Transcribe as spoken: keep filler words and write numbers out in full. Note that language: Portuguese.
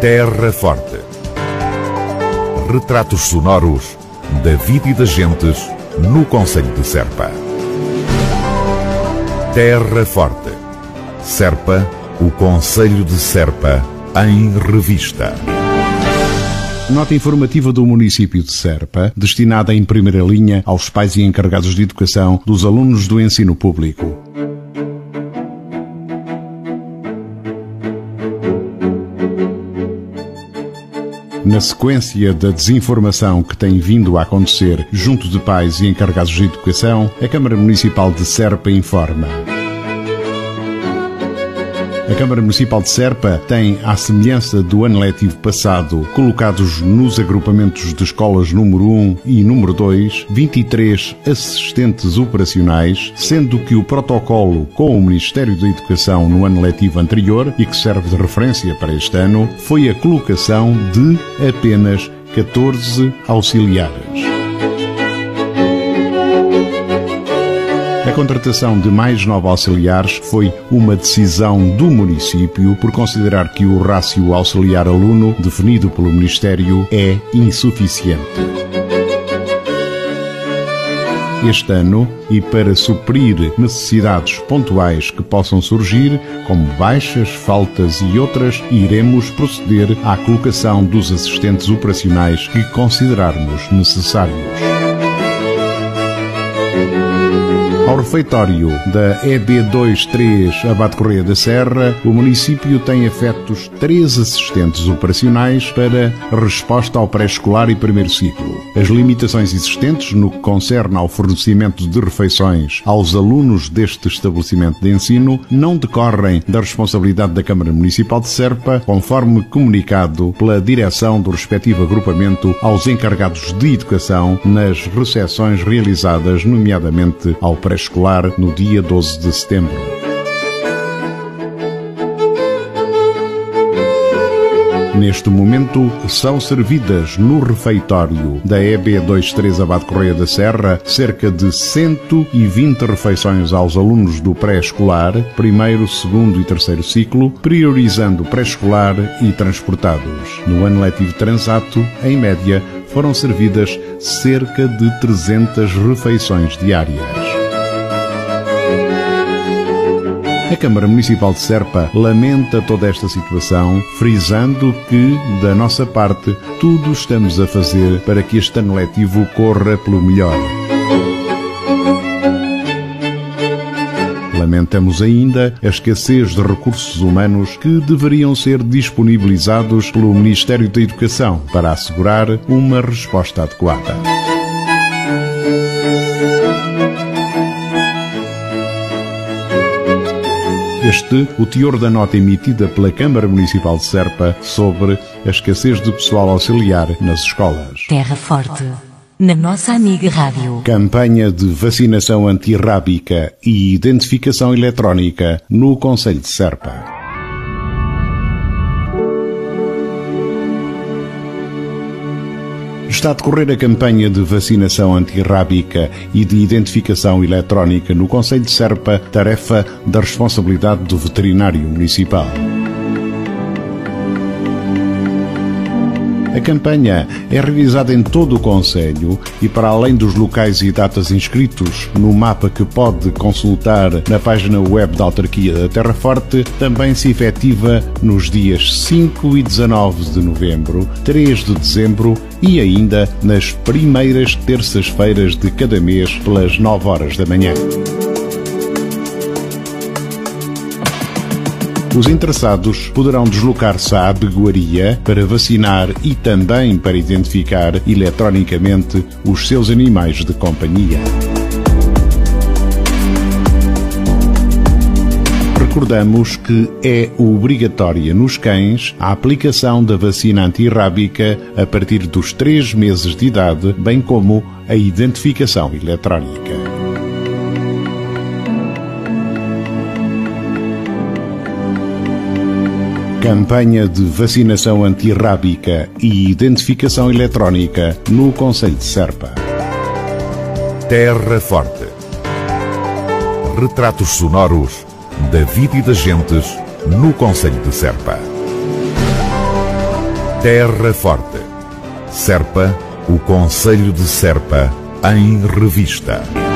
Terra Forte. Retratos sonoros da vida e das gentes no concelho de Serpa. Terra Forte. Serpa, o concelho de Serpa, em revista. Nota informativa do município de Serpa, destinada em primeira linha aos pais e encarregados de educação dos alunos do ensino público. Na sequência da desinformação que tem vindo a acontecer junto de pais e encarregados de educação, a Câmara Municipal de Serpa informa. A Câmara Municipal de Serpa tem, à semelhança do ano letivo passado, colocados nos agrupamentos de escolas número um e número dois, vinte e três assistentes operacionais, sendo que o protocolo com o Ministério da Educação no ano letivo anterior, e que serve de referência para este ano, foi a colocação de apenas catorze auxiliares. A contratação de mais nove auxiliares foi uma decisão do município por considerar que o rácio auxiliar-aluno definido pelo Ministério é insuficiente. Este ano, e para suprir necessidades pontuais que possam surgir, como baixas, faltas e outras, iremos proceder à colocação dos assistentes operacionais que considerarmos necessários. Ao refeitório da E B vinte e três Abade Correia da Serra, o município tem afetos três assistentes operacionais para resposta ao pré-escolar e primeiro ciclo. As limitações existentes no que concerne ao fornecimento de refeições aos alunos deste estabelecimento de ensino não decorrem da responsabilidade da Câmara Municipal de Serpa, conforme comunicado pela direção do respectivo agrupamento aos encarregados de educação nas receções realizadas, nomeadamente ao pré-escolar escolar no dia doze de setembro. Neste momento, são servidas no refeitório da E B vinte e três Abade Correia da Serra cerca de cento e vinte refeições aos alunos do pré-escolar, primeiro, segundo e terceiro ciclo, priorizando pré-escolar e transportados. No ano letivo transato, em média, foram servidas cerca de trezentas refeições diárias. A Câmara Municipal de Serpa lamenta toda esta situação, frisando que, da nossa parte, tudo estamos a fazer para que este ano letivo corra pelo melhor. Lamentamos ainda a escassez de recursos humanos que deveriam ser disponibilizados pelo Ministério da Educação para assegurar uma resposta adequada. Este, o teor da nota emitida pela Câmara Municipal de Serpa sobre a escassez de pessoal auxiliar nas escolas. Terra Forte, na nossa amiga rádio. Campanha de vacinação antirrábica e identificação eletrónica no concelho de Serpa. Está a decorrer a campanha de vacinação antirrábica e de identificação eletrónica no concelho de Serpa, tarefa da responsabilidade do veterinário municipal. A campanha é realizada em todo o concelho e, para além dos locais e datas inscritos no mapa que pode consultar na página web da autarquia da Terra Forte, também se efetiva nos dias cinco e dezanove de novembro, três de dezembro e ainda nas primeiras terças-feiras de cada mês pelas nove horas da manhã. Os interessados poderão deslocar-se à abeguaria para vacinar e também para identificar eletronicamente os seus animais de companhia. Recordamos que é obrigatória nos cães a aplicação da vacina antirrábica a partir dos três meses de idade, bem como a identificação eletrónica. Campanha de vacinação antirrábica e identificação eletrónica no concelho de Serpa. Terra Forte. Retratos sonoros da vida e das gentes no concelho de Serpa. Terra Forte. Serpa, o Conselho de Serpa, em revista.